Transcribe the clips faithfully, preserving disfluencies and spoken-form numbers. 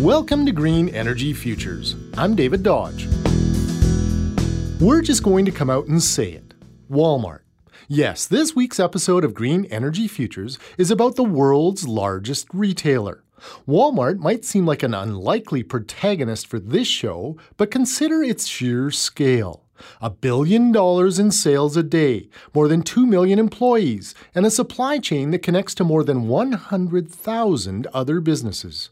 Welcome to Green Energy Futures. I'm David Dodge. We're just going to come out and say it. Walmart. Yes, this week's episode of Green Energy Futures is about the world's largest retailer. Walmart might seem like an unlikely protagonist for this show, but consider its sheer scale. A billion dollars in sales a day, more than two million employees, and a supply chain that connects to more than one hundred thousand other businesses.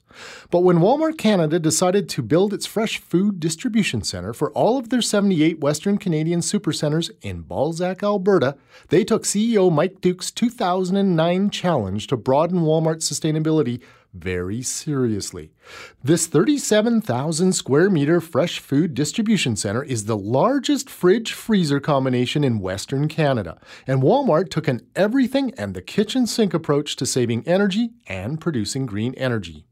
But when Walmart Canada decided to build its fresh food distribution centre for all of their seventy-eight Western Canadian supercentres in Balzac, Alberta, they took C E O Mike Duke's two thousand nine challenge to broaden Walmart's sustainability very seriously. This thirty-seven thousand square metre fresh food distribution centre is the largest fridge-freezer combination in Western Canada, and Walmart took an everything and the kitchen sink approach to saving energy and producing green energy.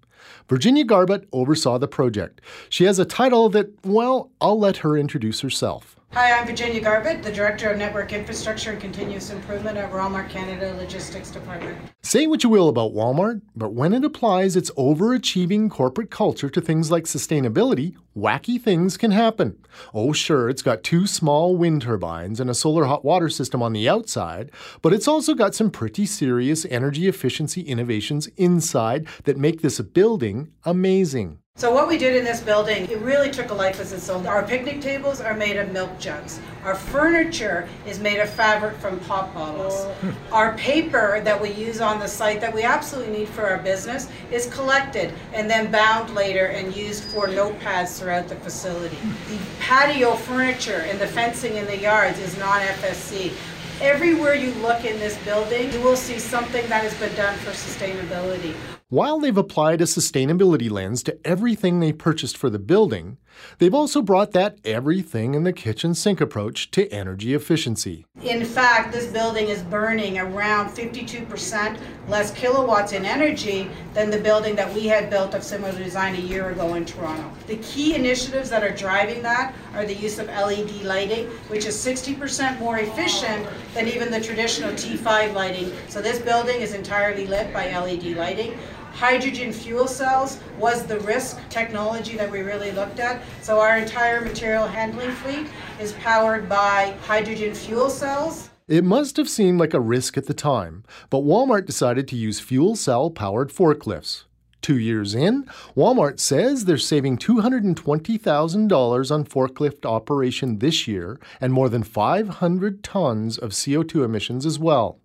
Virginia Garbutt oversaw the project. She has a title that, well, I'll let her introduce herself. Hi, I'm Virginia Garbutt, the Director of Network Infrastructure and Continuous Improvement at Walmart Canada Logistics Department. Say what you will about Walmart, but when it applies its overachieving corporate culture to things like sustainability, wacky things can happen. Oh sure, it's got two small wind turbines and a solar hot water system on the outside, but it's also got some pretty serious energy efficiency innovations inside that make this building amazing. So what we did in this building, it really took a life as its own. Our picnic tables are made of milk jugs. Our furniture is made of fabric from pop bottles. Our paper that we use on the site that we absolutely need for our business is collected and then bound later and used for notepads throughout the facility. The patio furniture and the fencing in the yards is non-F S C. Everywhere you look in this building, you will see something that has been done for sustainability. While they've applied a sustainability lens to everything they purchased for the building, they've also brought that everything in the kitchen sink approach to energy efficiency. In fact, this building is burning around fifty-two percent less kilowatts in energy than the building that we had built of similar design a year ago in Toronto. The key initiatives that are driving that are the use of L E D lighting, which is sixty percent more efficient than even the traditional T five lighting. So this building is entirely lit by L E D lighting. Hydrogen fuel cells was the risk technology that we really looked at. So our entire material handling fleet is powered by hydrogen fuel cells. It must have seemed like a risk at the time, but Walmart decided to use fuel cell-powered forklifts. Two years in, Walmart says they're saving two hundred twenty thousand dollars on forklift operation this year and more than five hundred tons of C O two emissions as well.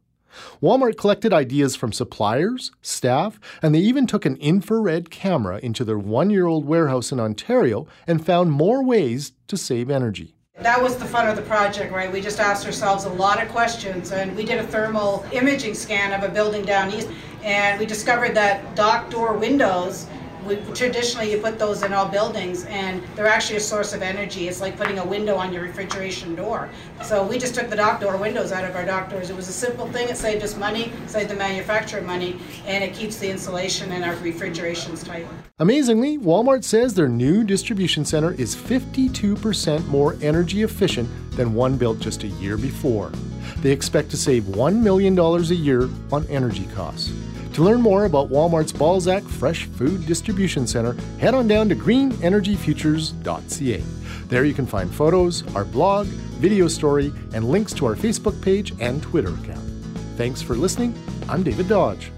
Walmart collected ideas from suppliers, staff, and they even took an infrared camera into their one-year-old warehouse in Ontario and found more ways to save energy. That was the fun of the project, right? We just asked ourselves a lot of questions, and we did a thermal imaging scan of a building down east, and we discovered that dock door windows, we, traditionally you put those in all buildings, and they're actually a source of energy. It's like putting a window on your refrigeration door. So we just took the dock door windows out of our dock doors. It was a simple thing. It saved us money, saved the manufacturer money, and it keeps the insulation in our refrigerations tight. Amazingly, Walmart says their new distribution center is fifty-two percent more energy efficient than one built just a year before. They expect to save one million dollars a year on energy costs. To learn more about Walmart's Balzac Fresh Food Distribution Centre, head on down to green energy futures dot c a. There you can find photos, our blog, video story, and links to our Facebook page and Twitter account. Thanks for listening. I'm David Dodge.